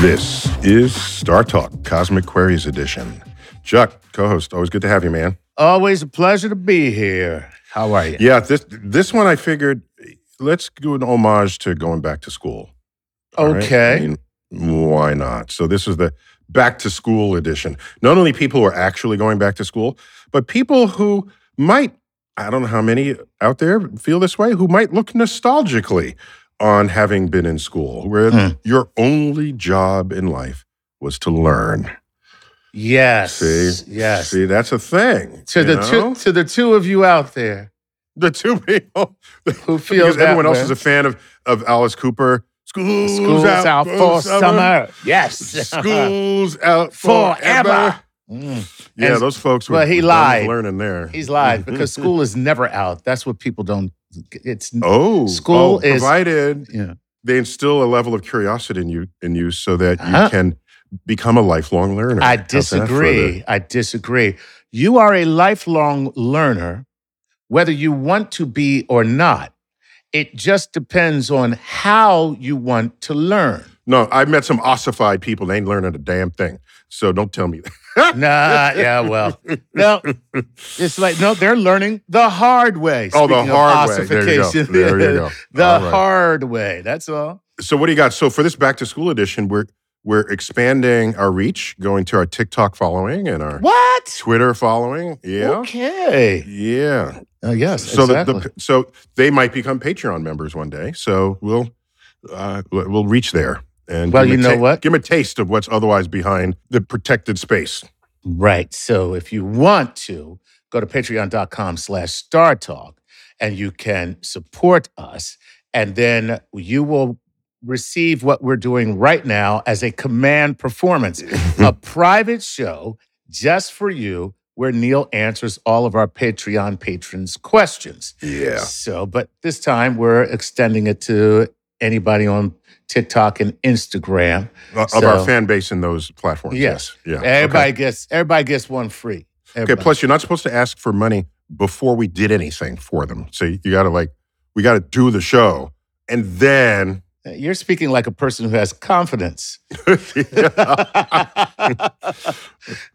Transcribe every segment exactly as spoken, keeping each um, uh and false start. This is Star Talk, Cosmic Queries Edition. Chuck, co-host, always good to have you, man. Always a pleasure to be here. How are you? Yeah, this this one I figured, let's do an homage to going back to school. Okay. Right? I mean, why not? So this is the back to school edition. Not only people who are actually going back to school, but people who might, I don't know how many out there feel this way, who might look nostalgically on having been in school, where mm. your only job in life was to learn. Yes. See? Yes. See, that's a thing. To the two, to the two of you out there. The two people who feel because that everyone way. else is a fan of, of Alice Cooper. School's, School's out, out for summer. summer. Yes. School's out forever. Mm. Yeah, and, those folks were but he lied. learning there. He's lied mm-hmm. because school is never out. That's what people don't. It's oh, school oh, is provided. Yeah. They instill a level of curiosity in you, in you, so that uh-huh. you can become a lifelong learner. I disagree. I disagree. You are a lifelong learner, whether you want to be or not. It just depends on how you want to learn. No, I met some ossified people. They ain't learning a damn thing. So don't tell me that. nah, yeah, well. No, it's like, no, they're learning the hard way. Oh, the hard way. There you go. There you go. the all right. hard way. That's all. So what do you got? So for this back to school edition, we're We're expanding our reach, going to our TikTok following and our what? Twitter following. Yeah. Okay. Yeah. Uh, yes. So exactly. the, the, so they might become Patreon members one day. So we'll uh, we'll reach there and well, you know ta- what? Give them a taste of what's otherwise behind the protected space. Right. So if you want to, go to patreon.com slash Star Talk and you can support us, and then you will receive what we're doing right now as a command performance, a private show just for you where Neil answers all of our Patreon patrons' questions. Yeah. So, but this time we're extending it to anybody on TikTok and Instagram. Of so, our fan base in those platforms. Yes. yes. Yeah. Everybody okay. gets everybody gets one free. Everybody. Okay, plus you're not supposed to ask for money before we did anything for them. So you got to like, we got to do the show and then... You're speaking like a person who has confidence. I,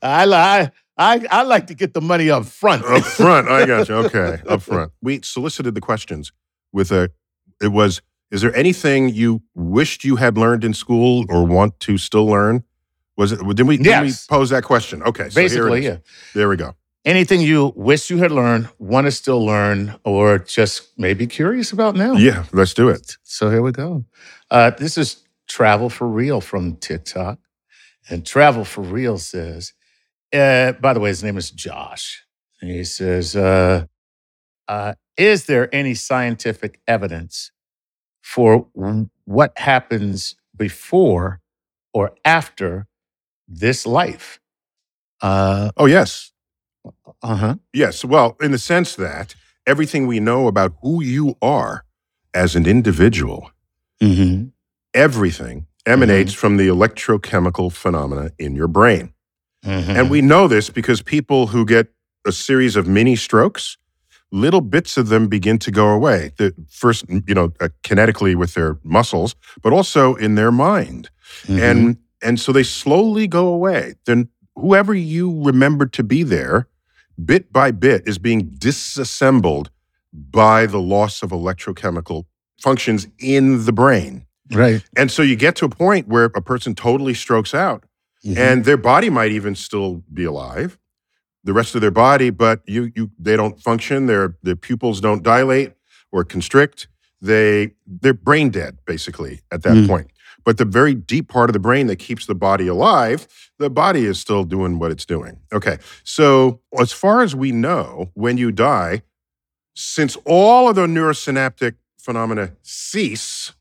I, I like to get the money up front. Up front, I got you. Okay, up front. We solicited the questions with a, it was, is there anything you wished you had learned in school or want to still learn? Was it, did we, yes. did we pose that question? Okay, so basically, here it is. yeah. There we go. Anything you wish you had learned, want to still learn, or just maybe curious about now. Yeah, let's do it. So here we go. Uh, this is Travel For Real from TikTok. And Travel For Real says, uh, by the way, his name is Josh. And he says, uh, uh, is there any scientific evidence for what happens before or after this life? Uh, oh, yes. Uh-huh. Yes. Well, in the sense that everything we know about who you are as an individual, mm-hmm. everything emanates mm-hmm. from the electrochemical phenomena in your brain. Mm-hmm. And we know this because people who get a series of mini strokes, little bits of them begin to go away. The first, you know, uh, kinetically with their muscles, but also in their mind. Mm-hmm. And and so they slowly go away. Then whoever you remember to be there, bit by bit, is being disassembled by the loss of electrochemical functions in the brain. Right. And so you get to a point where a person totally strokes out, mm-hmm. and their body might even still be alive, the rest of their body, but you you they don't function, their their pupils don't dilate or constrict. They they're brain dead basically at that mm. point. But the very deep part of the brain that keeps the body alive, the body is still doing what it's doing. Okay. So as far as we know, when you die, since all of the neurosynaptic phenomena cease,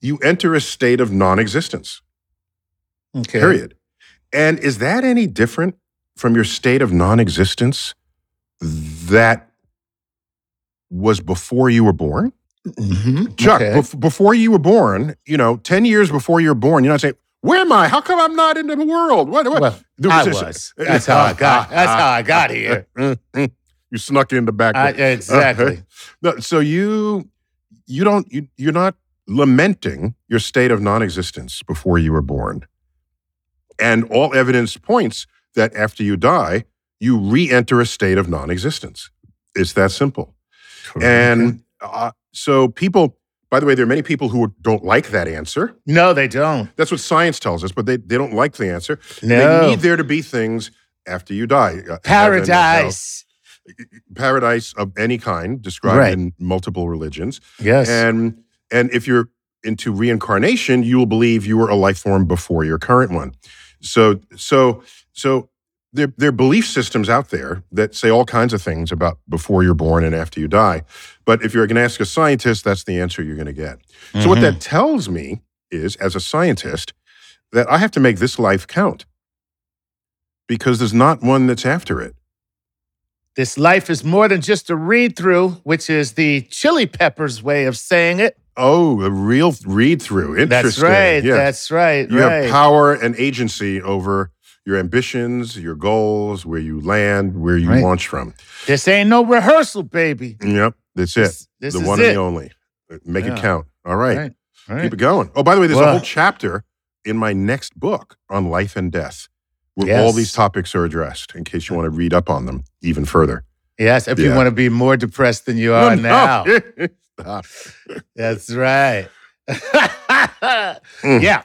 you enter a state of non-existence. Okay. Period. And is that any different from your state of non-existence that was before you were born? Mm-hmm. Chuck, okay. be- before you were born, you know, ten years before you were born, you're not saying, where am I? How come I'm not in the world? What? what? Well, was I this, was. That's how I got. That's how I got here. You snuck in the back. I, exactly. Uh, so you, you don't, you, you're not lamenting your state of non-existence before you were born. And all evidence points that after you die, you re-enter a state of non-existence. It's that simple. Correct. And uh, so people, by the way, there are many people who don't like that answer. No, they don't. That's what science tells us, but they, they don't like the answer. No. They need there to be things after you die. Paradise. Paradise of any kind, described right. in multiple religions. Yes. And and if you're into reincarnation, you will believe you were a life form before your current one. So so so there, there are belief systems out there that say all kinds of things about before you're born and after you die. But if you're going to ask a scientist, that's the answer you're going to get. Mm-hmm. So what that tells me is, as a scientist, that I have to make this life count because there's not one that's after it. This life is more than just a read-through, which is the Chili Peppers way of saying it. Oh, a real read-through. Interesting. That's right. Yeah. That's right. You right. have power and agency over your ambitions, your goals, where you land, where you right. launch from. This ain't no rehearsal, baby. Yep. That's this, it. This the is one it. and the only. Make yeah. it count. All right. All right. All right. Keep it going. Oh, by the way, there's well, a whole chapter in my next book on life and death, where yes. all these topics are addressed, in case you want to read up on them even further. Yes, if yeah. you want to be more depressed than you are no, now. No. Stop. That's right. mm. Yeah.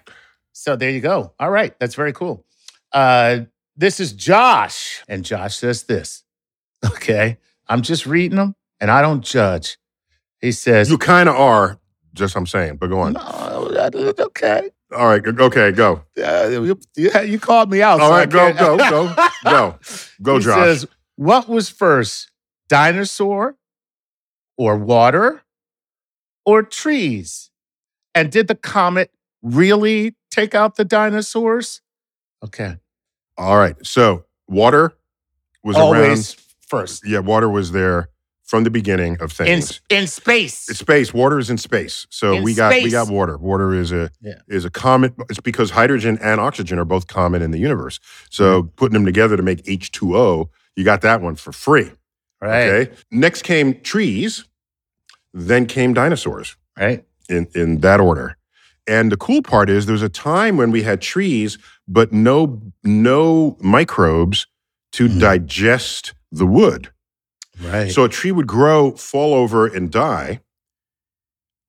So there you go. All right. That's very cool. Uh, this is Josh. And Josh says this. Okay. I'm just reading them, and I don't judge. He says— You kind of are, just I'm saying, but go on. No, okay. All right. Okay, go. Uh, you, you called me out. All so right, go, go, go, go, go. Go, Josh. He says, what was first, dinosaur or water or trees? And did the comet really take out the dinosaurs? Okay. All right. So water was Always around. Always first. Yeah, water was there from the beginning of things. In, in space. It's space. Water is in space. So in we got space. we got water. Water is a yeah. is a common, it's because hydrogen and oxygen are both common in the universe. So mm-hmm. putting them together to make H two O, you got that one for free. Right. Okay. Next came trees, then came dinosaurs. Right. In in that order. And the cool part is there was a time when we had trees, but no no microbes to mm-hmm. digest the wood. Right. So a tree would grow, fall over, and die,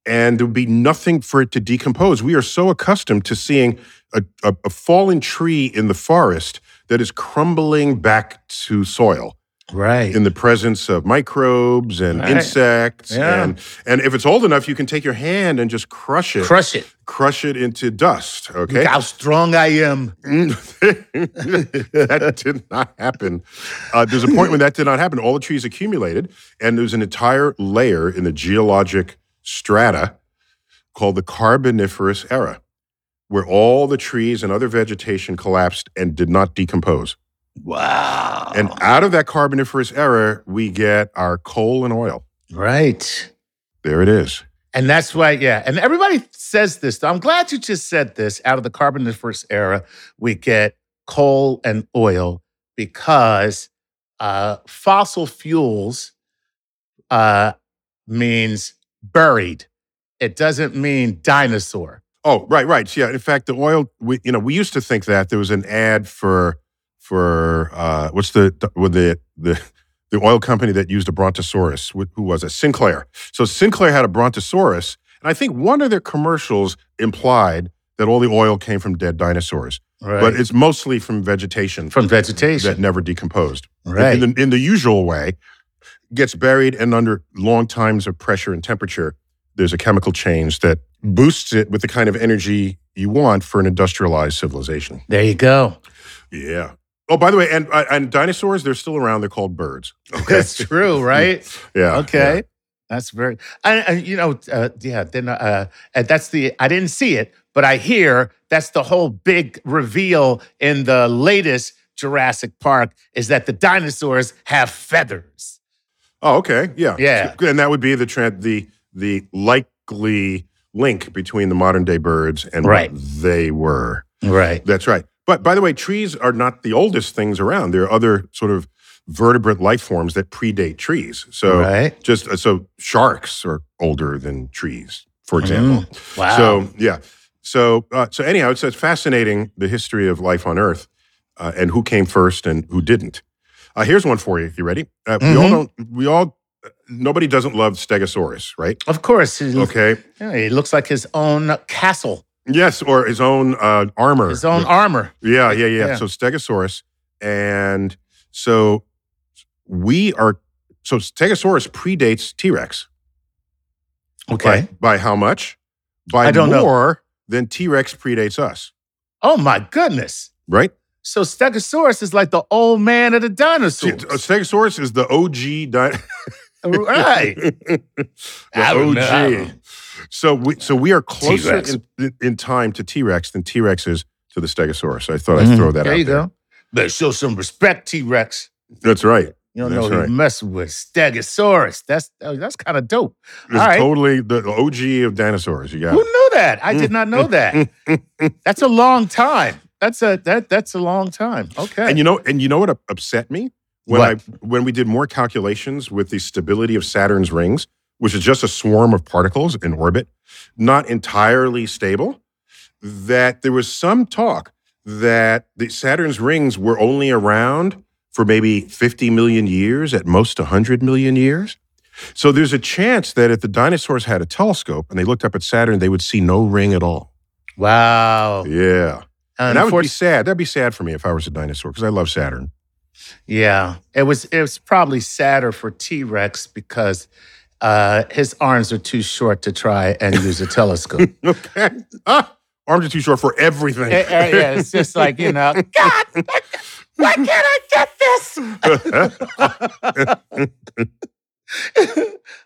and there would be nothing for it to decompose. We are so accustomed to seeing a, a, a fallen tree in the forest that is crumbling back to soil. Right. In the presence of microbes and right. insects. Yeah. And, and if it's old enough, you can take your hand and just crush it. Crush it. Crush it into dust, okay? Look how strong I am. That did not happen. Uh, there's a point when that did not happen. All the trees accumulated, and there's an entire layer in the geologic strata called the Carboniferous era, where all the trees and other vegetation collapsed and did not decompose. Wow. And out of that Carboniferous era, we get our coal and oil. Right. There it is. And that's why, yeah. And everybody says this. I'm glad you just said this. Out of the Carboniferous era, we get coal and oil because uh, fossil fuels uh, means buried. It doesn't mean dinosaur. Oh, right, right. Yeah, in fact, the oil, we, you know, we used to think that. There was an ad for, for uh, what's the, the, the, the oil company that used a brontosaurus. Who was it? Sinclair. So Sinclair had a brontosaurus. And I think one of their commercials implied that all the oil came from dead dinosaurs. Right. But it's mostly from vegetation. From vegetation. That never decomposed. Right. In the, in the usual way, gets buried, and under long times of pressure and temperature, there's a chemical change that boosts it with the kind of energy you want for an industrialized civilization. There you go. Yeah. Oh, by the way, and, and dinosaurs, they're still around. They're called birds. Okay? That's true, right? Yeah. Okay. Yeah. That's very, I, I, you know, uh, yeah, then uh, that's the, I didn't see it, but I hear that's the whole big reveal in the latest Jurassic Park is that the dinosaurs have feathers. Oh, okay, yeah. Yeah. And that would be the trend, the the likely link between the modern day birds and right. what they were. Right. That's right. But by the way, trees are not the oldest things around. There are other sort of vertebrate life forms that predate trees. So right. just so sharks are older than trees, for example. Mm, wow. So yeah. So uh, so anyhow, it's, it's fascinating, the history of life on Earth uh, and who came first and who didn't. Uh, here's one for you. You ready? Uh, mm-hmm. We all don't. We all. Nobody doesn't love Stegosaurus, right? Of course. He looks, okay. Yeah, he looks like his own castle. Yes, or his own uh, armor. His own yeah. armor. Yeah, yeah, yeah, yeah. So Stegosaurus, and so. We are, so Stegosaurus predates T-Rex. Okay. By, by how much? By I don't more know. Than T-Rex predates us. Oh my goodness. Right? So Stegosaurus is like the old man of the dinosaurs. Stegosaurus is the O G dinosaur. Right. The O G. So we, so we are closer in, in time to T-Rex than T-Rex is to the Stegosaurus. I thought mm-hmm. I'd throw that there out there. There you go. Better show some respect, T-Rex. That's right. You don't that's know right. who mess with Stegosaurus. That's that's kind of dope. It's right. totally the O G of dinosaurs. You got who knew that? I did not know that. That's a long time. That's a that that's a long time. Okay. And you know, and you know what upset me when what? I when we did more calculations with the stability of Saturn's rings, which is just a swarm of particles in orbit, not entirely stable. That there was some talk that the Saturn's rings were only around for maybe fifty million years, at most one hundred million years. So there's a chance that if the dinosaurs had a telescope and they looked up at Saturn, they would see no ring at all. Wow. Yeah. And, and that would be sad. That'd be sad for me if I was a dinosaur, because I love Saturn. Yeah. It was it was probably sadder for T-Rex because uh, his arms are too short to try and use a telescope. Okay. Ah, arms are too short for everything. It, uh, yeah, it's just like, you know, God, why can't I get this?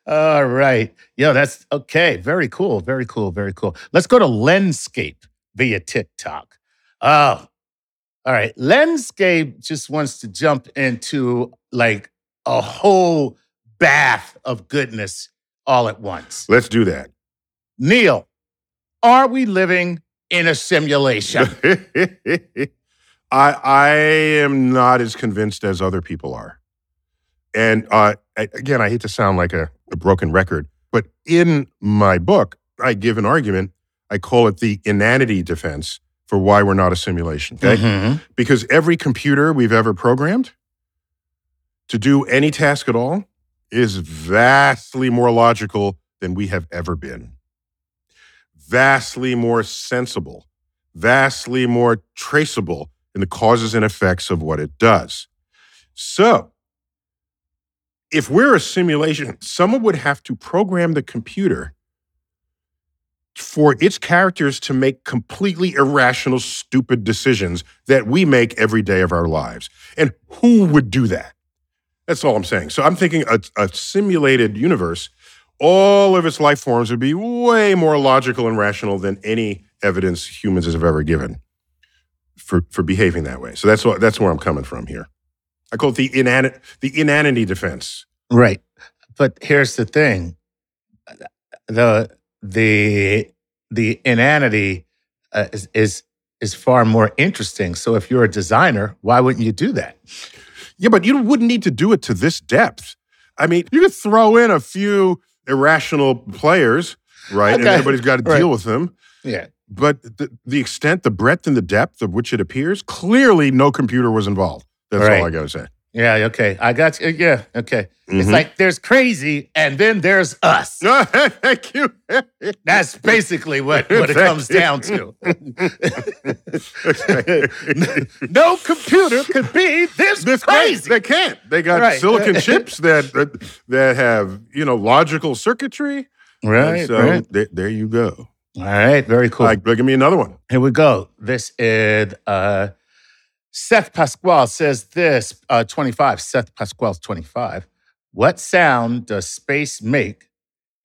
All right. Yo, that's okay. Very cool. Very cool. Very cool. Let's go to Lenscape via TikTok. Oh, all right. Lenscape just wants to jump into like a whole bath of goodness all at once. Let's do that. Neil, are we living in a simulation? I, I am not as convinced as other people are. And uh, I, again, I hate to sound like a, a broken record, but in my book, I give an argument. I call it the inanity defense for why we're not a simulation. Okay? Mm-hmm. Because every computer we've ever programmed to do any task at all is vastly more logical than we have ever been. Vastly more sensible. Vastly more traceable in the causes and effects of what it does. So, if we're a simulation, someone would have to program the computer for its characters to make completely irrational, stupid decisions that we make every day of our lives. And who would do that? That's all I'm saying. So I'm thinking a, a simulated universe, all of its life forms would be way more logical and rational than any evidence humans have ever given. For, for behaving that way. So that's what, that's where I'm coming from here. I call it the inani- the inanity defense. Right. But here's the thing. The the the inanity uh, is, is is far more interesting. So if you're a designer, why wouldn't you do that? Yeah, but you wouldn't need to do it to this depth. I mean, you could throw in a few irrational players, right? Okay. And everybody's got to deal right. with them. Yeah. But the, the extent, the breadth, and the depth of which it appears, clearly no computer was involved. That's right. all I got to say. Yeah, okay. I got you. Yeah, okay. Mm-hmm. It's like there's crazy and then there's us. Thank you. That's basically what, what it comes down to. No computer could be this, this crazy. They can't. They got right. silicon chips that, that that have, you know, logical circuitry. Right. And so right. Th- there you go. All right. Very cool. Like, give me another one. Here we go. This is... uh Seth Pasquale says this, uh, twenty-five, Seth Pasquale's twenty-five. What sound does space make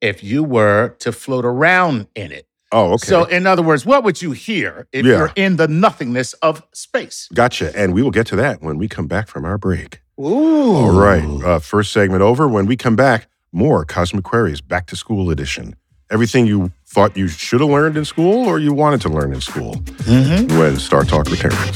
if you were to float around in it? Oh, okay. So in other words, what would you hear if yeah. you're in the nothingness of space? Gotcha. And we will get to that when we come back from our break. Ooh. All right. Uh, first segment over. When we come back, more Cosmic Queries Back to School Edition. Everything you thought you should have learned in school or you wanted to learn in school mm-hmm. when Star Talk returns.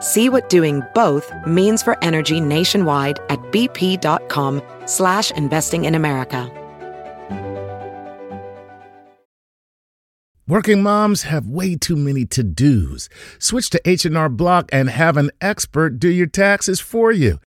See what doing both means for energy nationwide at bp.com slash investing in America. Working moms have way too many to-dos. Switch to H and R Block and have an expert do your taxes for you.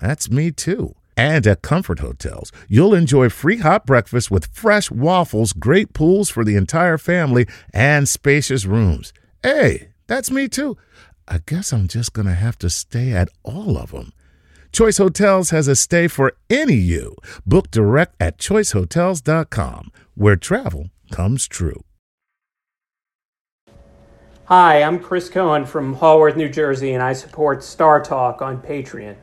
That's me too. And at Comfort Hotels, you'll enjoy free hot breakfast with fresh waffles, great pools for the entire family, and spacious rooms. Hey, that's me too. I guess I'm just going to have to stay at all of them. Choice Hotels has a stay for any you. Book direct at choice hotels dot com, where travel comes true. Hi, I'm Chris Cohen from Haworth, New Jersey, and I support Star Talk on Patreon.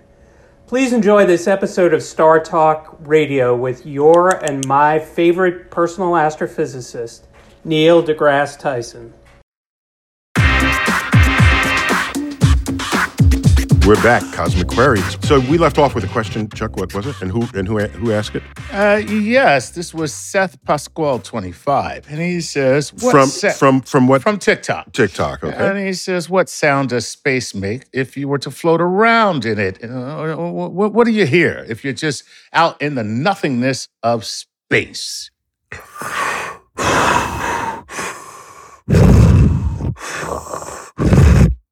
Please enjoy this episode of Star Talk Radio with your and my favorite personal astrophysicist, Neil deGrasse Tyson. We're back, Cosmic Queries. So we left off with a question, Chuck. What was it, and who and who who asked it? Uh, yes, this was Seth Pasquale, twenty-five, and he says what from sa- from from what from TikTok. TikTok, okay. And he says, "What sound does space make if you were to float around in it? Uh, what, what do you hear if you're just out in the nothingness of space?"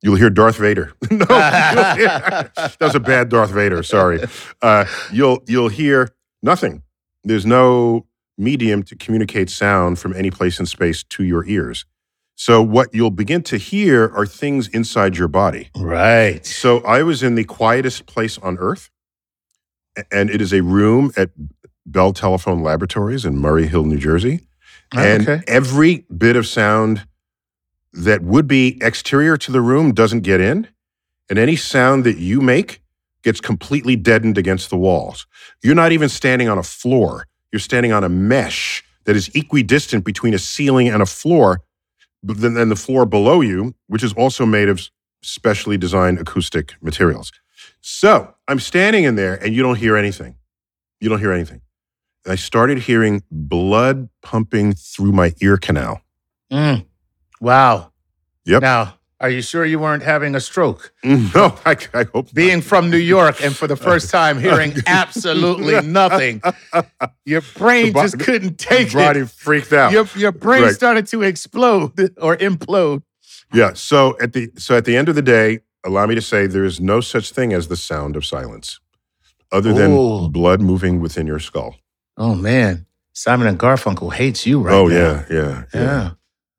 You'll hear Darth Vader. No, that was a bad Darth Vader. Sorry. Uh, you'll you'll hear nothing. There's no medium to communicate sound from any place in space to your ears. So what you'll begin to hear are things inside your body. Right. So I was in the quietest place on Earth, and it is a room at Bell Telephone Laboratories in Murray Hill, New Jersey, oh, and okay. every bit of sound that would be exterior to the room doesn't get in, and any sound that you make gets completely deadened against the walls. You're not even standing on a floor. You're standing on a mesh that is equidistant between a ceiling and a floor, and the floor below you, which is also made of specially designed acoustic materials. So I'm standing in there, and you don't hear anything. You don't hear anything. And I started hearing blood pumping through my ear canal. Mm. Wow. Yep. Now, are you sure you weren't having a stroke? No, I, I hope not. Being from New York and for the first time hearing absolutely nothing, your brain body, just couldn't take it. Your body freaked out. Your, your brain right. started to explode or implode. Yeah, so at the so at the end of the day, allow me to say there is no such thing as the sound of silence other than Ooh. blood moving within your skull. Oh, man. Simon and Garfunkel hates you right oh, now. Oh, yeah, yeah, yeah. Yeah.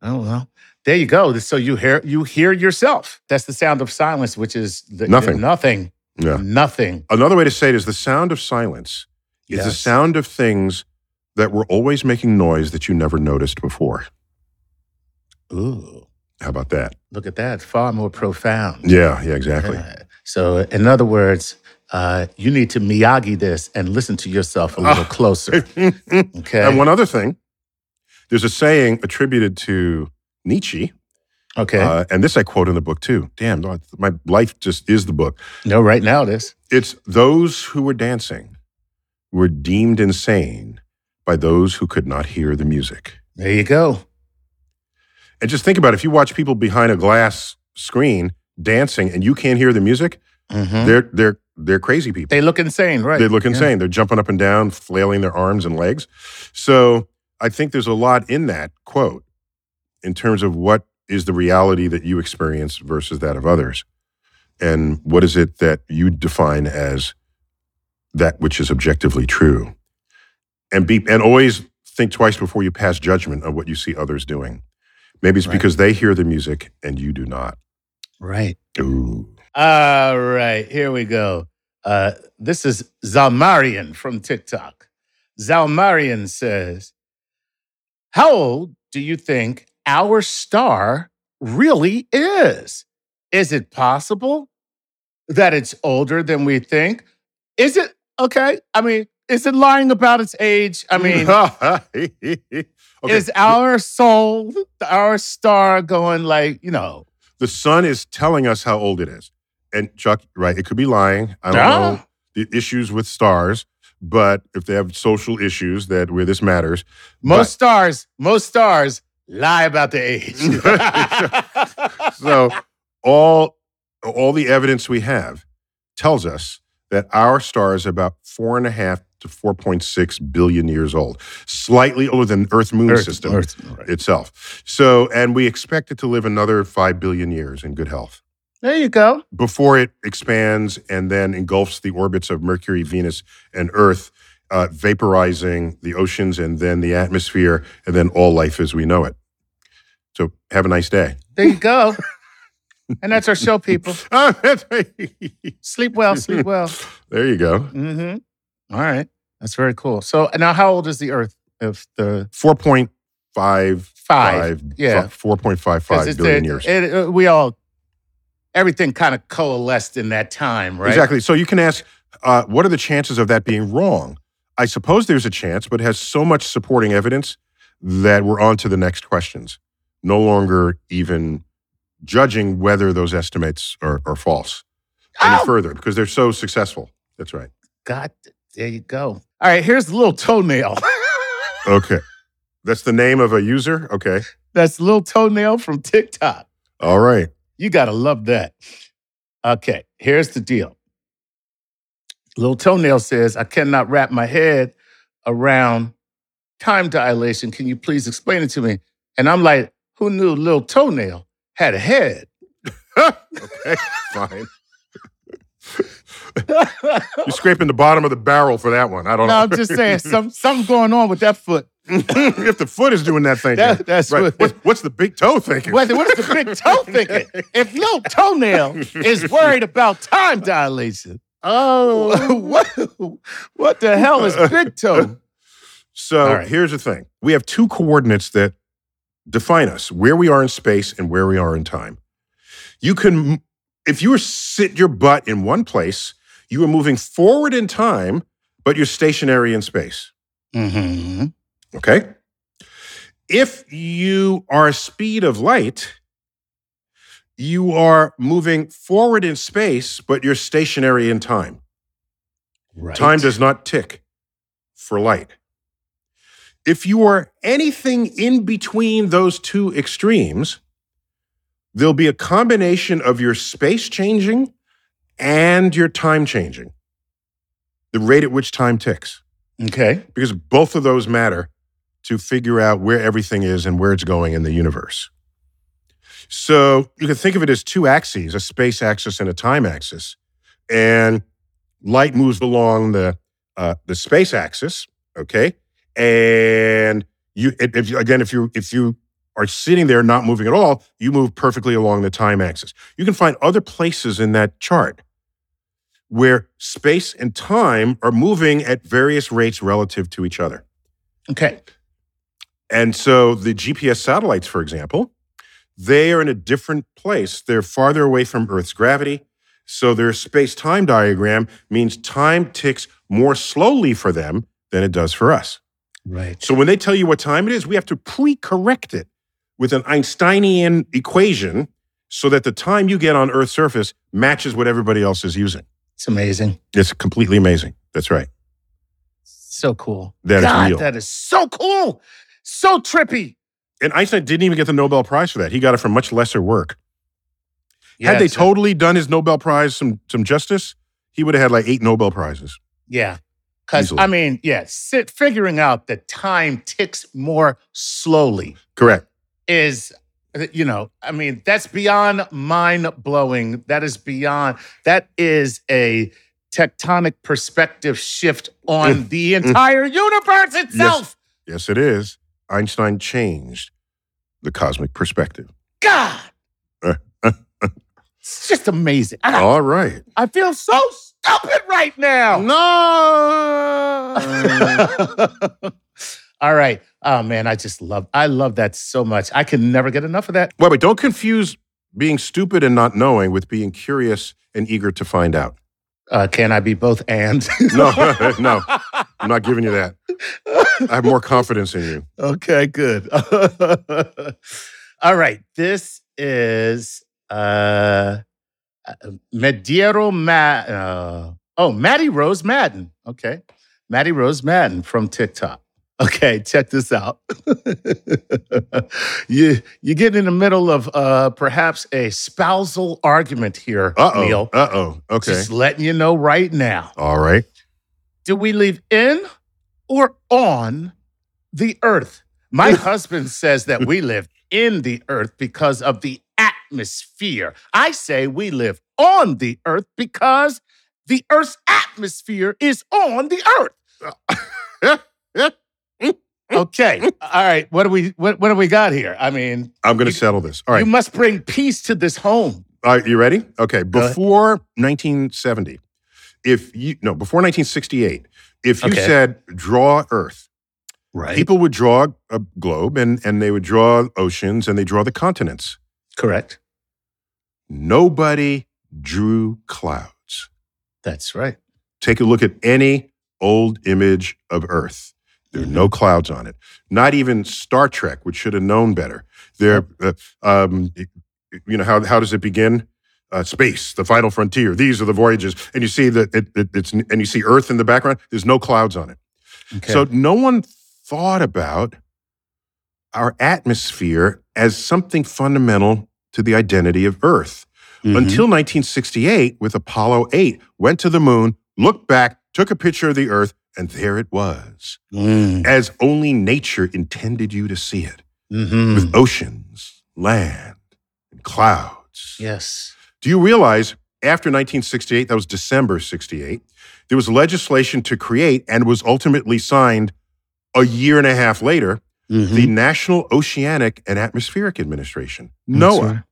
I don't know. There you go. So you hear you hear yourself. That's the sound of silence, which is the, nothing. The nothing. Yeah. Nothing. Another way to say it is the sound of silence is yes. the sound of things that were always making noise that you never noticed before. Ooh. How about that? Look at that. Far more profound. Yeah, yeah, exactly. Yeah. So in other words, uh, you need to Miyagi this and listen to yourself a little closer. Okay. And one other thing, there's a saying attributed to Nietzsche. Okay. Uh, and this I quote in the book too. Damn, my life just is the book. No, right now it is. It's those who were dancing were deemed insane by those who could not hear the music. There you go. And just think about it. If you watch people behind a glass screen dancing and you can't hear the music, mm-hmm. they're they're they're crazy people. They look insane, right? They look insane. Yeah. They're jumping up and down, flailing their arms and legs. So I think there's a lot in that quote in terms of what is the reality that you experience versus that of others. And what is it that you define as that which is objectively true? And be and always think twice before you pass judgment on what you see others doing. Maybe it's right. because they hear the music and you do not. Right. Ooh. All right, here we go. Uh, this is Zalmarian from TikTok. Zalmarian says, how old do you think our star really is? Is it possible that it's older than we think? Is it, okay, I mean, is it lying about its age? I mean, okay. Is our soul, our star going like, you know. The sun is telling us how old it is. And Chuck, right, it could be lying. I don't ah. know the issues with stars. But if they have social issues that where this matters. Most but, stars, most stars. Lie about the age. so all, all the evidence we have tells us that our star is about four and a half to four point six billion years old, slightly older than Earth-Moon Earth, system Earth, right. itself. So, and we expect it to live another five billion years in good health. There you go. Before it expands and then engulfs the orbits of Mercury, Venus, and Earth, Uh, vaporizing the oceans and then the atmosphere and then all life as we know it. So have a nice day. There you go. And that's our show, people. Sleep well, sleep well. There you go. Mm-hmm. All right. That's very cool. So now how old is the Earth? If the four point five five Yeah. four point five five billion it, years. It, it, we all, everything kind of coalesced in that time, right? Exactly. So you can ask, uh, what are the chances of that being wrong? I suppose there's a chance, but it has so much supporting evidence that we're on to the next questions. No longer even judging whether those estimates are, are false any oh. further because they're so successful. That's right. God, there you go. All right, here's Little Toenail. Okay. That's the name of a user? Okay. That's Little Toenail from TikTok. All right. You got to love that. Okay, here's the deal. Little Toenail says, I cannot wrap my head around time dilation. Can you please explain it to me? And I'm like, who knew Little Toenail had a head? Okay, fine. You're scraping the bottom of the barrel for that one. I don't no, know. I'm just saying, some, something's going on with that foot. If the foot is doing that thing, that, that's right. what, what's, what's the big toe thinking? What, what is the big toe thinking? If Little Toenail is worried about time dilation, oh, what, what the hell is big toe? So right. here's the thing. We have two coordinates that define us, where we are in space and where we are in time. You can, if you sit your butt in one place, You are moving forward in time, but you're stationary in space. Mm-hmm. Okay? If you are speed of light, you are moving forward in space, but you're stationary in time. Right. Time does not tick for light. If you are anything in between those two extremes, there'll be a combination of your space changing and your time changing. The rate at which time ticks. Okay. Because both of those matter to figure out where everything is and where it's going in the universe. So you can think of it as two axes, a space axis and a time axis. And light moves along the uh, the space axis, okay? And you, if you, again, if you if you are sitting there not moving at all, you move perfectly along the time axis. You can find other places in that chart where space and time are moving at various rates relative to each other. Okay. And so the G P S satellites, for example, they are in a different place. They're farther away from Earth's gravity. So their space-time diagram means time ticks more slowly for them than it does for us. Right. So when they tell you what time it is, we have to pre-correct it with an Einsteinian equation so that the time you get on Earth's surface matches what everybody else is using. It's amazing. It's completely amazing. That's right. So cool. That God, is real. That is so cool. So trippy. And Einstein didn't even get the Nobel Prize for that. He got it from much lesser work. Yeah, had they so. totally done his Nobel Prize some some justice, he would have had like eight Nobel Prizes. Yeah. Because, I mean, yeah, sit, figuring out that time ticks more slowly. Correct. Is, you know, I mean, that's beyond mind-blowing. That is beyond, that is a tectonic perspective shift on mm. the entire mm. universe itself. Yes. yes, it is. Einstein changed the cosmic perspective. God! It's just amazing. I, All right. I feel so stupid right now. No. All right. Oh, man, I just love, I love that so much. I can never get enough of that. Wait, wait, don't confuse being stupid and not knowing with being curious and eager to find out. Uh, can I be both and? no, no, I'm not giving you that. I have more confidence in you. Okay, good. All right, this is uh, Mediero Ma- uh, oh, Maddie Rose Madden. Okay, Maddie Rose Madden from TikTok. Okay, check this out. you you get in the middle of uh, perhaps a spousal argument here, uh-oh, Neil. Uh-oh, okay. Just letting you know right now. All right. Do we leave in or on the earth? My husband says that we live in the earth because of the atmosphere. I say we live on the earth because the earth's atmosphere is on the earth. Okay. All right. What do we what what do we got here? I mean, I'm going to settle this. All right. You must bring peace to this home. All right, you ready? Okay. Before nineteen seventy, if you no, before nineteen sixty-eight, if you okay. said draw Earth, right. People would draw a globe and and they would draw oceans and they draw the continents. Correct. Nobody drew clouds. That's right. Take a look at any old image of Earth. There are no clouds on it. Not even Star Trek, which should have known better. There, uh, um, you know, how how does it begin? Uh, space, the final frontier. These are the voyages, and you see that it, it, it's and you see Earth in the background. There's no clouds on it. Okay. So no one thought about our atmosphere as something fundamental to the identity of Earth mm-hmm. until nineteen sixty-eight with Apollo eight. Went to the moon, looked back, took a picture of the Earth. And there it was, mm. as only nature intended you to see it, mm-hmm. with oceans, land, and clouds. Yes. Do you realize after nineteen sixty-eight, that was December sixty-eight, there was legislation to create and was ultimately signed a year and a half later, mm-hmm. the National Oceanic and Atmospheric Administration, NOAA.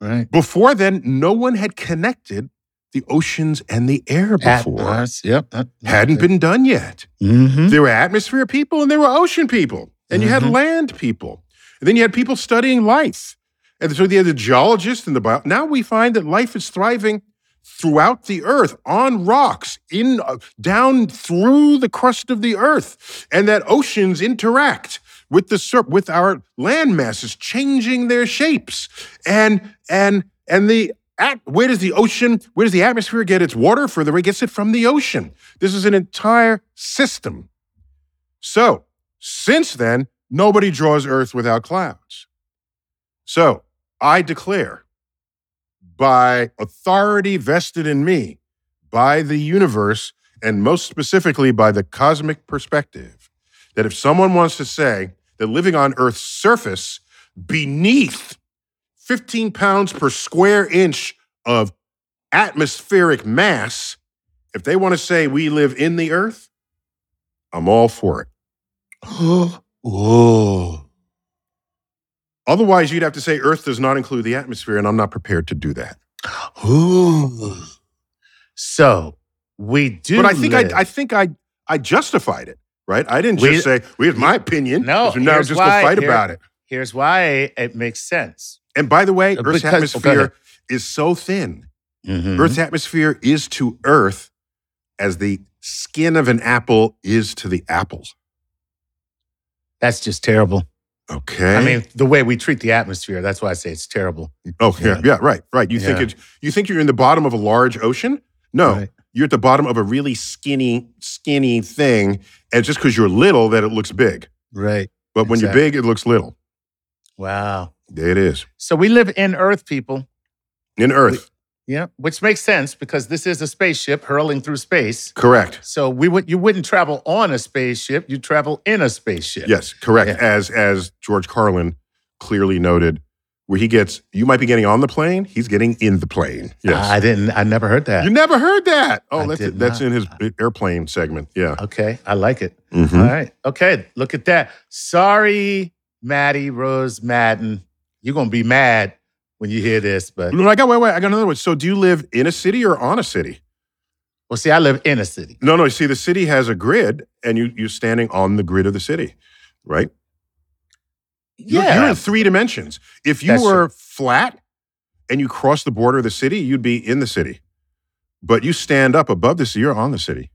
Right. right. Before then, no one had connected the oceans and the air before. Atmos, yep, that, that, hadn't that. been done yet. Mm-hmm. There were atmosphere people and there were ocean people. And mm-hmm. you had land people. And then you had people studying life. And so you had the geologists and the bio. Now we find that life is thriving throughout the earth, on rocks, in uh, down through the crust of the earth, and that oceans interact with the sur- with our land masses, changing their shapes, and and and the at where does the ocean, where does the atmosphere get its water? Further, it gets it from the ocean. This is an entire system. So since then, nobody draws Earth without clouds. So I declare, by authority vested in me, by the universe, and most specifically by the cosmic perspective, that if someone wants to say that living on Earth's surface beneath fifteen pounds per square inch of atmospheric mass, if they want to say we live in the Earth, I'm all for it. Oh. Otherwise, you'd have to say Earth does not include the atmosphere, and I'm not prepared to do that. Ooh. So we do. But I think live. I, I think I, I justified it, right? I didn't we, just say we have my opinion. No, we're now just why, gonna fight here, about it. Here's why it makes sense. And by the way, Earth's because, atmosphere oh, is so thin. Mm-hmm. Earth's atmosphere is to Earth as the skin of an apple is to the apple. That's just terrible. Okay. I mean, the way we treat the atmosphere, that's why I say it's terrible. Oh, yeah, yeah, yeah right, right. You, yeah. think it, you think you're in the bottom of a large ocean? No, right. You're at the bottom of a really skinny, skinny thing, and just because you're little that it looks big. Right. But exactly. When you're big, it looks little. Wow. There it is. So we live in Earth, people. In Earth. We, yeah, which makes sense because this is a spaceship hurling through space. Correct. So we would you wouldn't travel on a spaceship, you travel in a spaceship. Yes, correct. Yeah. As as George Carlin clearly noted, where he gets you might be getting on the plane, he's getting in the plane. Yes. Uh, I didn't I never heard that. You never heard that. Oh, I that's it, that's in his airplane segment. Yeah. Okay, I like it. Mm-hmm. All right. Okay, look at that. Sorry, Maddie Rose Madden. You're going to be mad when you hear this, but... No, I got, wait, wait, I got another one. So do you live in a city or on a city? Well, see, I live in a city. No, no, see, the city has a grid, and you, you're standing on the grid of the city, right? Yeah. You're, you're in three dimensions. If you That's were true. flat and you crossed the border of the city, you'd be in the city. But you stand up above the city, you're on the city.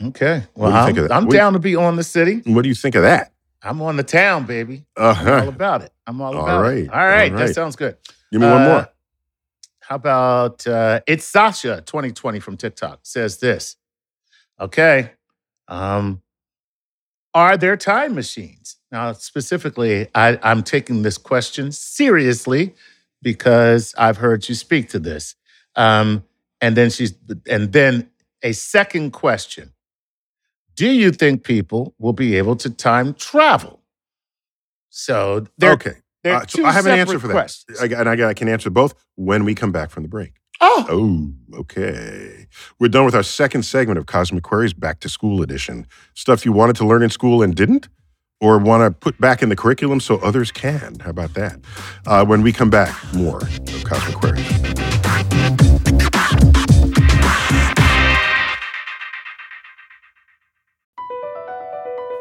Okay. Well, what do you think of that? I'm what down do you, to be on the city. What do you think of that? I'm on the town, baby. Uh-huh. I'm all about it. I'm all, all about right. it. All right. All right. That sounds good. Give me uh, one more. How about, uh, it's Sasha twenty twenty from TikTok says this. Okay. Um, are there time machines? Now, specifically, I, I'm taking this question seriously because I've heard you speak to this. Um, and then she's, and then a second question. Do you think people will be able to time travel? So there, okay. there are uh, so two I have an answer for questions. that. I, and I, I can answer both when we come back from the break. Oh. Oh, okay. We're done with our second segment of Cosmic Queries Back to School Edition. Stuff you wanted to learn in school and didn't, or want to put back in the curriculum so others can. How about that? Uh, when we come back, more of Cosmic Queries.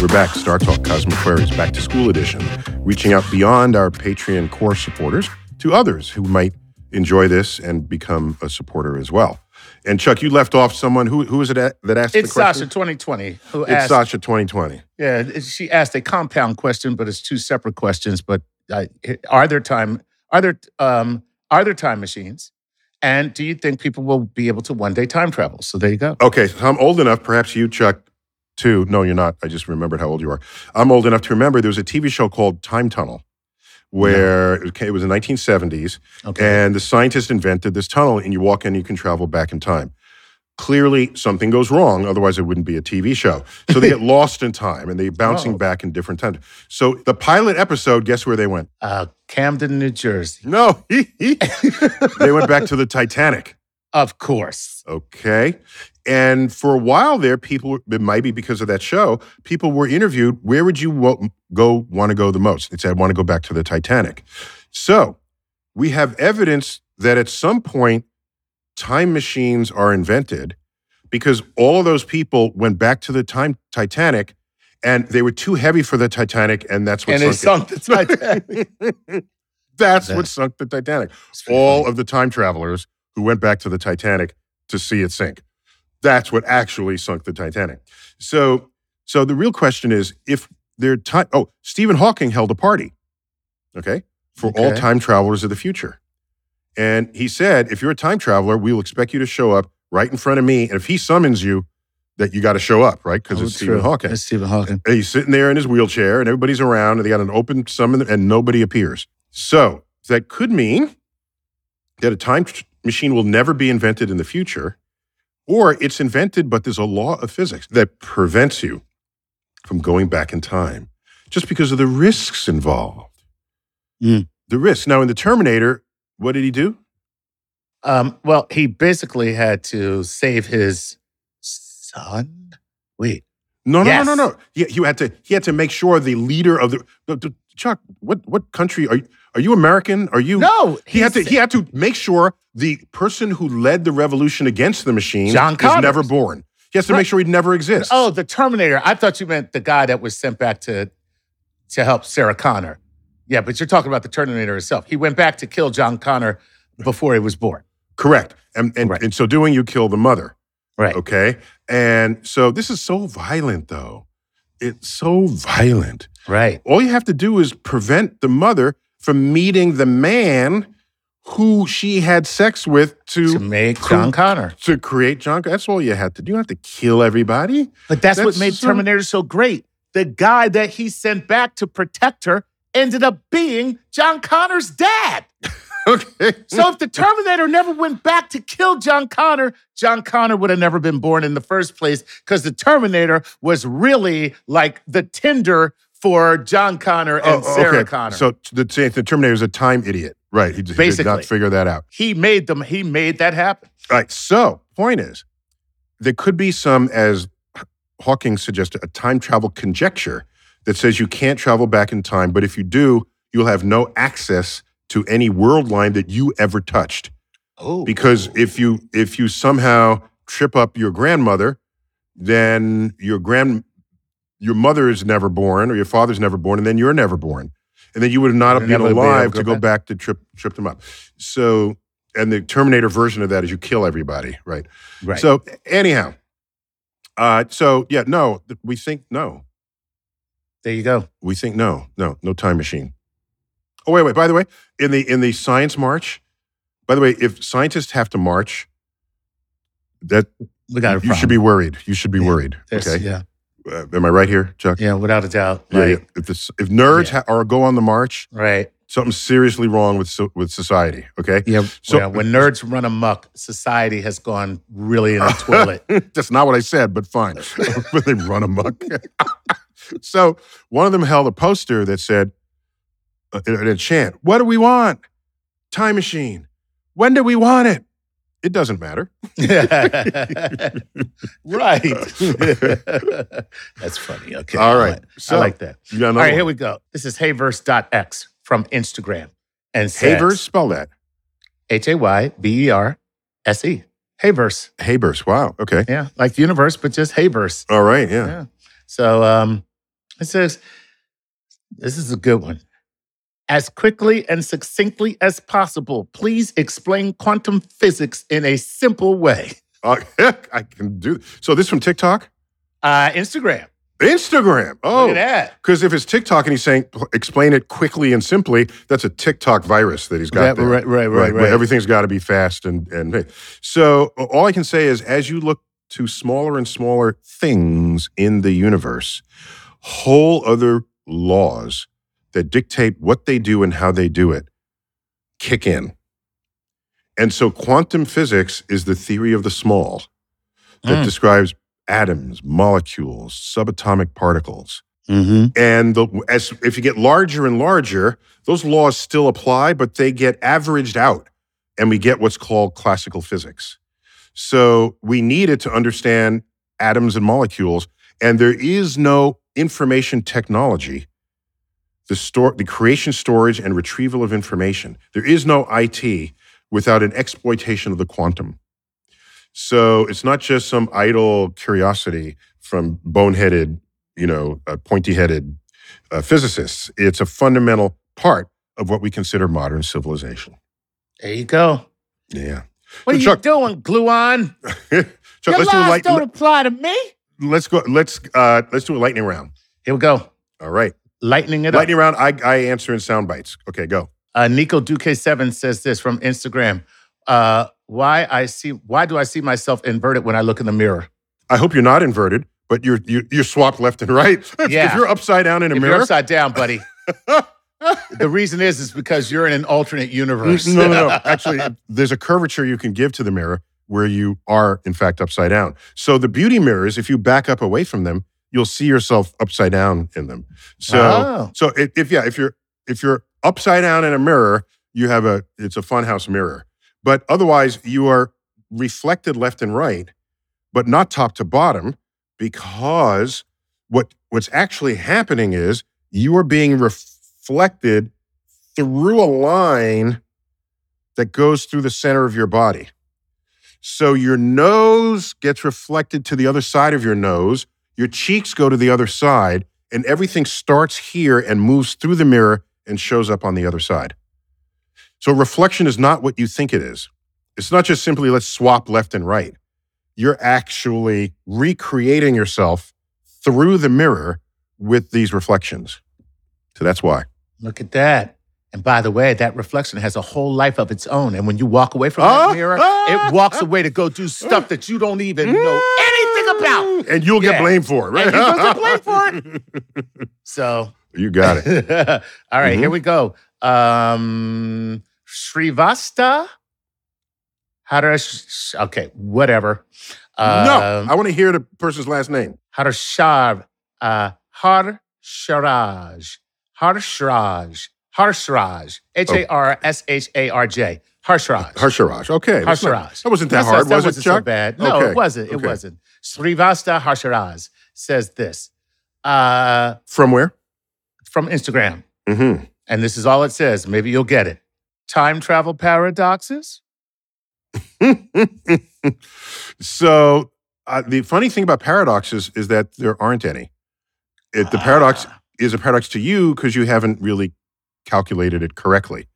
We're back. Star Talk Cosmic Queries Back to School Edition. Reaching out beyond our Patreon core supporters to others who might enjoy this and become a supporter as well. And Chuck, you left off someone. Who Who is it that asked it's the question? It's Sasha twenty twenty. Who it's asked, Sasha twenty twenty. Yeah, she asked a compound question, but it's two separate questions. But uh, are there time? Are there um, are there time machines? And do you think people will be able to one day time travel? So there you go. Okay, so I'm old enough. Perhaps you, Chuck. Two, no, you're not. I just remembered how old you are. I'm old enough to remember there was a T V show called Time Tunnel where no. it was in the nineteen seventies, okay. and the scientist invented this tunnel, and you walk in, you can travel back in time. Clearly, something goes wrong, otherwise it wouldn't be a T V show. So they get lost in time, and they're bouncing oh. back in different times. So the pilot episode, guess where they went? Uh, Camden, New Jersey. No. They went back to the Titanic. Of course. Okay. And for a while there, people, it might be because of that show, people were interviewed, where would you wo- go, want to go the most? They said, I want to go back to the Titanic. So we have evidence that at some point, time machines are invented because all of those people went back to the time Titanic and they were too heavy for the Titanic and that's what and sunk it. sunk the Titanic. That's that. what sunk the Titanic. All funny. of the time travelers who went back to the Titanic to see it sink. That's what actually sunk the Titanic. So, so the real question is if their time. Oh, Stephen Hawking held a party, okay, for okay. all time travelers of the future, and he said, if you're a time traveler, we will expect you to show up right in front of me, and if he summons you, that you got to show up, right? Because oh, it's Stephen true. Hawking. It's Stephen Hawking. And he's sitting there in his wheelchair, and everybody's around, and they got an open summon, and nobody appears. So that could mean that a time tr- machine will never be invented in the future. Or it's invented, but there's a law of physics that prevents you from going back in time just because of the risks involved. Mm. The risks. Now, in the Terminator, what did he do? Um, well, he basically had to save his son. Wait. No, no, yes. no, no, no. He, he, had to, he had to make sure the leader of the... the, the Chuck, what, what country are you? Are you American? Are you? No. He had to. He had to make sure the person who led the revolution against the machine John Connor was never born. He has to right. make sure he'd never exist. Oh, the Terminator. I thought you meant the guy that was sent back to to help Sarah Connor. Yeah, but you're talking about the Terminator itself. He went back to kill John Connor before he was born. Correct. And and, right. and so doing, you kill the mother. Right. Okay. And so this is so violent, though. It's so violent. Right. All you have to do is prevent the mother from meeting the man who she had sex with to, to make cre- John Connor. To create John Connor. That's all you had to do. You don't have to kill everybody. But that's, that's what made so- Terminator so great. The guy that he sent back to protect her ended up being John Connor's dad. Okay. So if the Terminator never went back to kill John Connor, John Connor would have never been born in the first place because the Terminator was really like the Tinder for John Connor and oh, Sarah okay. Connor. So the, the Terminator is a time idiot. Right. He, Basically, he did not figure that out. He made them. He made that happen. All right. So point is, there could be some, as Hawking suggested, a time travel conjecture that says you can't travel back in time, but if you do, you'll have no access to any world line that you ever touched. Oh. Because if you if you somehow trip up your grandmother, then your grand... your mother is never born, or your father's never born, and then you're never born, and then you would not have been alive to go back, back to trip trip them up. So, and the Terminator version of that is you kill everybody, right? Right. So, anyhow, uh, so yeah, no, we think no. There you go. We think no, no, no time machine. Oh wait, wait. By the way, in the in the science march, by the way, if scientists have to march, that we got a problem. You should be worried. You should be yeah, worried. Okay. Yeah. Uh, am I right here, Chuck? Yeah, without a doubt. Like, yeah, yeah. If, this, if nerds yeah. ha- are go on the march, right, something's seriously wrong with so, with society. Okay. Yeah. So yeah, when nerds run amok, society has gone really in the toilet. That's not what I said, but fine. But they run amok. So one of them held a poster that said, uh, "An chant. What do we want? Time machine. When do we want it? It doesn't matter. Right. That's funny. Okay. All right. So, I like that. You got All right, one. Here we go. This is Hayverse dot X from Instagram. And says, Hayverse, spell that. H A Y B E R S E. Hayverse. Hayverse. Wow. Okay. Yeah. Like the universe, but just Hayverse. All right. Yeah. yeah. So um, it says, this is a good one. As quickly and succinctly as possible, please explain quantum physics in a simple way. Uh, heck, I can do. So this from TikTok? Uh, Instagram. Instagram. Oh. Look at that. Because if it's TikTok and he's saying, explain it quickly and simply, that's a TikTok virus that he's got that, there. Right, right, right. right, right. Everything's got to be fast. and and So all I can say is, as you look to smaller and smaller things in the universe, whole other laws that dictate what they do and how they do it kick in. And so quantum physics is the theory of the small that mm. describes atoms, molecules, subatomic particles. Mm-hmm. And the, as if you get larger and larger, those laws still apply, but they get averaged out, and we get what's called classical physics. So we needed to understand atoms and molecules, and there is no information technology. The, store, the creation, storage, and retrieval of information. There is no I T without an exploitation of the quantum. So it's not just some idle curiosity from boneheaded, you know, uh, pointy-headed uh, physicists. It's a fundamental part of what we consider modern civilization. There you go. Yeah. What so are Chuck, you doing, gluon? Chuck, Your let's lies do a light, don't apply to me. Let's go. Let's uh, let's do a lightning round. Here we go. All right. Lightning it Lightning up. Lightning round, I, I answer in sound bites. Okay, go. Uh, Nico Duque seven says this from Instagram. Uh, why I see? Why do I see myself inverted when I look in the mirror? I hope you're not inverted, but you're you're, you're swapped left and right. Yeah. If you're upside down in a if mirror. You're upside down, buddy. The reason is, is because you're in an alternate universe. No, no, no. Actually, there's a curvature you can give to the mirror where you are, in fact, upside down. So the beauty mirrors, if you back up away from them, you'll see yourself upside down in them. So, oh. so if, if yeah, if you're if you're upside down in a mirror, you have a it's a funhouse mirror. But otherwise, you are reflected left and right, but not top to bottom, because what what's actually happening is you are being reflected through a line that goes through the center of your body. So your nose gets reflected to the other side of your nose. Your cheeks go to the other side, and everything starts here and moves through the mirror and shows up on the other side. So reflection is not what you think it is. It's not just simply let's swap left and right. You're actually recreating yourself through the mirror with these reflections. So that's why. Look at that. And by the way, that reflection has a whole life of its own. And when you walk away from oh, that mirror, oh, it walks oh, away to go do stuff oh, that you don't even know oh, anything about. And you'll yeah. get blamed for it, right? And you'll get blamed for it. So. You got it. All right, mm-hmm. here we go. Um, Shrivasta? Harish, okay, whatever. Uh, no, I want to hear the person's last name. Harshav. Uh, Harsharaj. Harsharaj. Harsharaj. H A R S H A R J. Harsharaj. Harsharaj, okay. Harsharaj. Not, that wasn't that That's hard, was that it, wasn't Chuck? So bad. No, okay. it wasn't. It okay. wasn't. Srivasta Harsharaj says this. Uh, from where? From Instagram. Mm-hmm. And this is all it says. Maybe you'll get it. Time travel paradoxes? So uh, the funny thing about paradoxes is that there aren't any. It, the ah. paradox is a paradox to you because you haven't really calculated it correctly.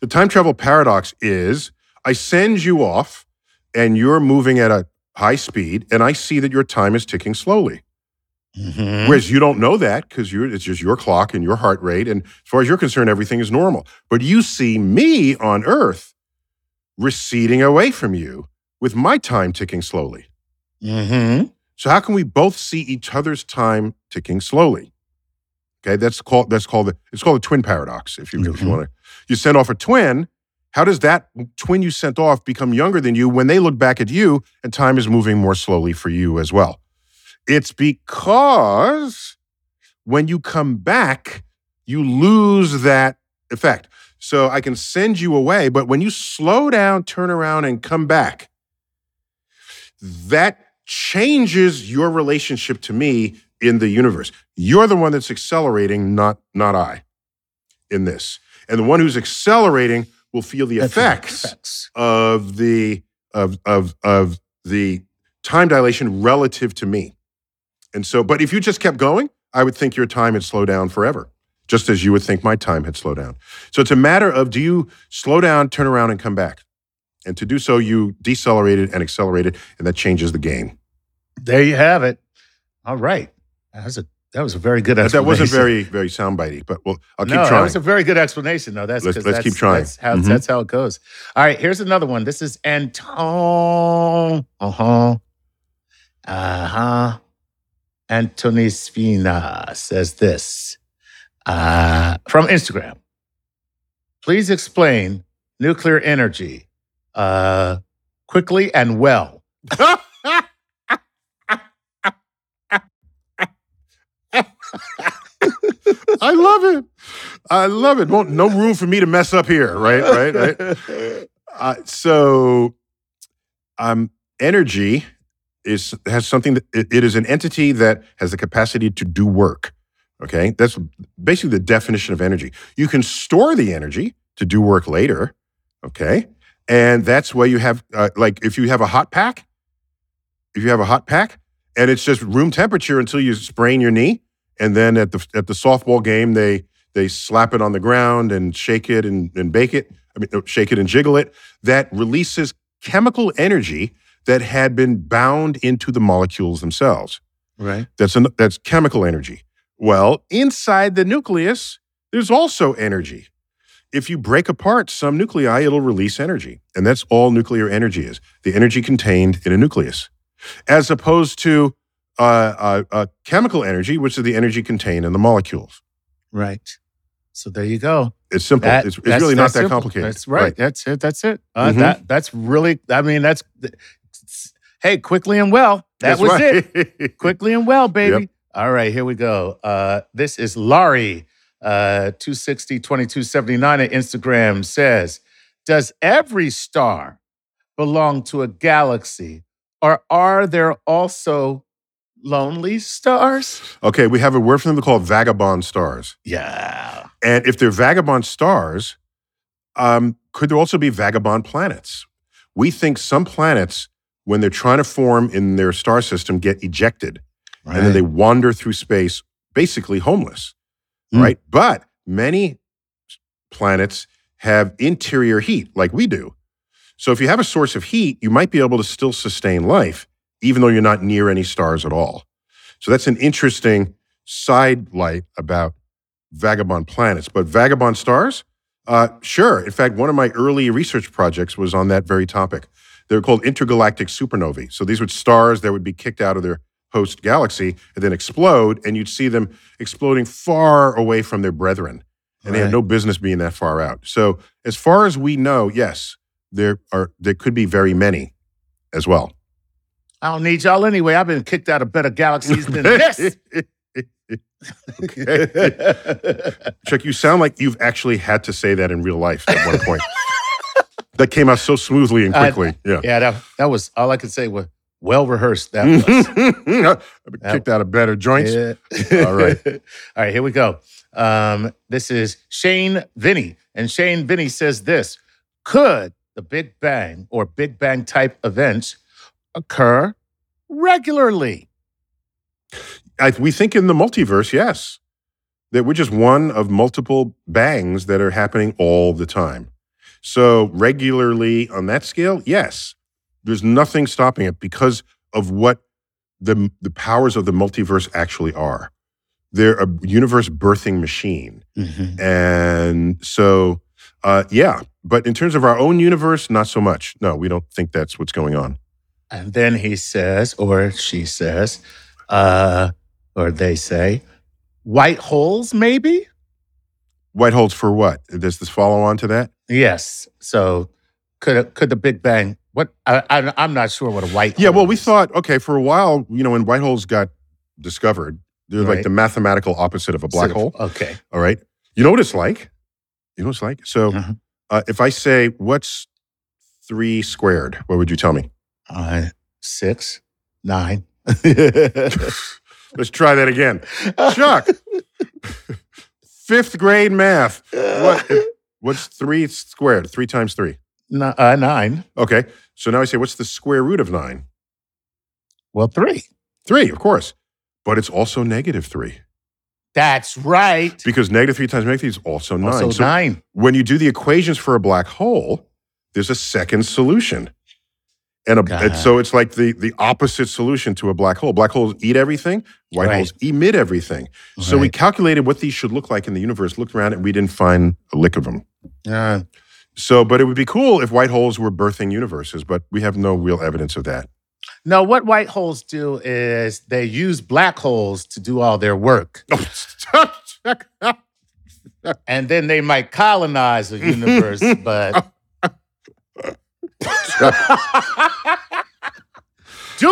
The time travel paradox is I send you off and you're moving at a high speed, and I see that your time is ticking slowly. Mm-hmm. Whereas you don't know that because it's just your clock and your heart rate, and as far as you're concerned, everything is normal. But you see me on Earth receding away from you with my time ticking slowly. Mm-hmm. So how can we both see each other's time ticking slowly? Okay, that's called that's called the it's called the twin paradox. If you mm-hmm. if you want to, you send off a twin. How does that twin you sent off become younger than you when they look back at you and time is moving more slowly for you as well? It's because when you come back, you lose that effect. So I can send you away, but when you slow down, turn around, and come back, that changes your relationship to me in the universe. You're the one that's accelerating, not, not I, in this. And the one who's accelerating will feel the effects, effects of the of of of the time dilation relative to me. And so, but if you just kept going, I would think your time had slowed down forever, just as you would think my time had slowed down. So it's a matter of, do you slow down, turn around, and come back? And to do so, you decelerated and accelerated, and that changes the game. There you have it. All right. That was a, that was a very good explanation. That wasn't very, very soundbitey, but we'll, I'll keep no, trying. No, that was a very good explanation, though. That's let's, let's that's, keep trying. That's how, mm-hmm. that's how it goes. All right, here's another one. This is Anton. Uh-huh. Uh-huh. Antony Svina says this uh, from Instagram. Please explain nuclear energy uh, quickly and well. I love it. I love it. Well, no room for me to mess up here, right? Right? Right? Uh, so, um, energy is has something that it, it is an entity that has the capacity to do work. Okay, that's basically the definition of energy. You can store the energy to do work later. Okay, and that's why you have uh, like if you have a hot pack, if you have a hot pack, and it's just room temperature until you sprain your knee. And then at the at the softball game, they they slap it on the ground and shake it and, and bake it. I mean, shake it and jiggle it. That releases chemical energy that had been bound into the molecules themselves. Right. That's an, that's chemical energy. Well, inside the nucleus, there's also energy. If you break apart some nuclei, it'll release energy, and that's all nuclear energy is: the energy contained in a nucleus, as opposed to Uh, uh, uh, chemical energy, which is the energy contained in the molecules. Right. So there you go. It's simple. That, it's it's really not that simple. complicated. That's right. right. That's it. That's it. Uh, mm-hmm. That that's really. I mean, that's. Hey, quickly and well. That that's was right. it. Quickly and well, baby. Yep. All right, here we go. Uh, this is Laurie, uh, two sixty twenty two seventy nine at Instagram says, "Does every star belong to a galaxy, or are there also lonely stars?" Okay, we have a word for them called vagabond stars. Yeah. And if they're vagabond stars, um, could there also be vagabond planets? We think some planets, when they're trying to form in their star system, get ejected. Right. And then they wander through space, basically homeless. Mm. Right? But many planets have interior heat, like we do. So if you have a source of heat, you might be able to still sustain life, even though you're not near any stars at all. So that's an interesting side light about vagabond planets. But vagabond stars, uh, sure. In fact, one of my early research projects was on that very topic. They're called intergalactic supernovae. So these were stars that would be kicked out of their host galaxy and then explode, and you'd see them exploding far away from their brethren. And right. They had no business being that far out. So as far as we know, yes, there are. There could be very many as well. I don't need y'all anyway. I've been kicked out of better galaxies than this. Okay. Chuck, you sound like you've actually had to say that in real life at one point. That came out so smoothly and quickly. I, yeah, yeah that, that was all I could say was well rehearsed. That was. I've been kicked out of better joints. Yeah. All right. All right, here we go. Um, this is Shane Vinny. And Shane Vinny says this: could the Big Bang or Big Bang type events occur regularly? I, we think in the multiverse, yes. That we're just one of multiple bangs that are happening all the time. So regularly on that scale, yes. There's nothing stopping it because of what the, the powers of the multiverse actually are. They're a universe birthing machine. Mm-hmm. And so, uh, yeah. But in terms of our own universe, not so much. No, we don't think that's what's going on. And then he says, or she says, uh, or they say, white holes, maybe? White holes for what? Does this follow on to that? Yes. So could could the Big Bang, what? I, I, I'm not sure what a white hole is. Yeah, well, we thought, okay, for a while, you know, when white holes got discovered, they're right. like the mathematical opposite of a black so, hole. Okay. All right. You know what it's like? You know what it's like? So uh-huh. uh, if I say, what's three squared? What would you tell me? Uh, six, nine. Let's try that again. Chuck, fifth grade math. What, what's three squared? Three times three? No, uh, nine. Okay. So now I say, what's the square root of nine? Well, three. Three, of course. But it's also negative three. That's right. Because negative three times negative three is also nine. Also so nine. When you do the equations for a black hole, there's a second solution. And, a, and so it's like the, the opposite solution to a black hole. Black holes eat everything. White right. holes emit everything. Right. So we calculated what these should look like in the universe, looked around, and we didn't find a lick of them. Uh, so, but it would be cool if white holes were birthing universes, but we have no real evidence of that. No, what white holes do is they use black holes to do all their work. And then they might colonize the universe, but... Do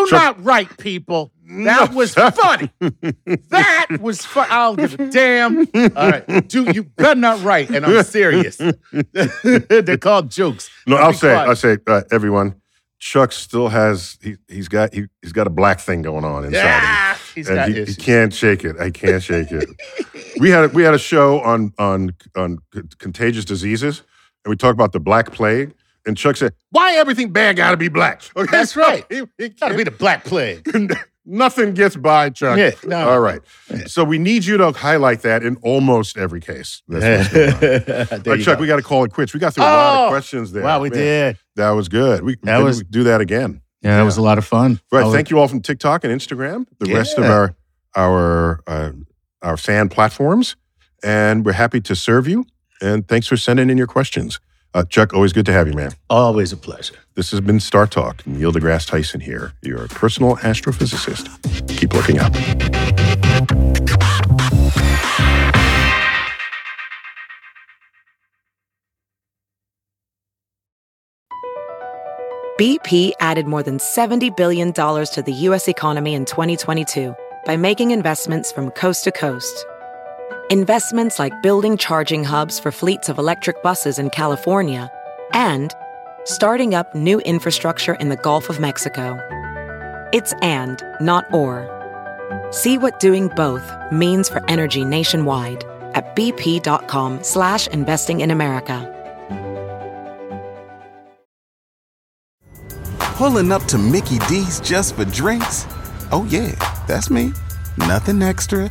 Chuck. Not write, people. That no, was Chuck. Funny. That was funny. I'll give a damn. All right. Dude, you better not write, and I'm serious. They're called jokes. No, I'll say, I'll say, I'll uh, say, everyone, Chuck still has, he, he's got he, he's got a black thing going on inside yeah, him. He's and got he, issues. He can't shake it. I can't shake it. We had a, we had a show on, on, on contagious diseases, and we talked about the Black Plague. And Chuck said, why everything bad gotta be black? Okay? That's right. It, it gotta be the Black Plague. Nothing gets by, Chuck. Yeah, no. All right. Yeah. So we need you to highlight that in almost every case. That's what's going on. All right, Chuck, go. We gotta call it quits. We got through oh, a lot of questions there. Wow, we Man, did. That was good. We that was, we do that again. Yeah, yeah, that was a lot of fun. Right. Oh, thank you all from TikTok and Instagram, the yeah. rest of our our uh, our fan platforms. And we're happy to serve you. And thanks for sending in your questions. Uh, Chuck, always good to have you, man. Always a pleasure. This has been Star Talk. Neil deGrasse Tyson here, your personal astrophysicist. Keep looking up. B P added more than seventy billion dollars to the U S economy in twenty twenty-two by making investments from coast to coast. Investments like building charging hubs for fleets of electric buses in California and starting up new infrastructure in the Gulf of Mexico. It's and, not or. See what doing both means for energy nationwide at bp.com slash investing in America. Pulling up to Mickey D's just for drinks? Oh yeah, that's me. Nothing extra,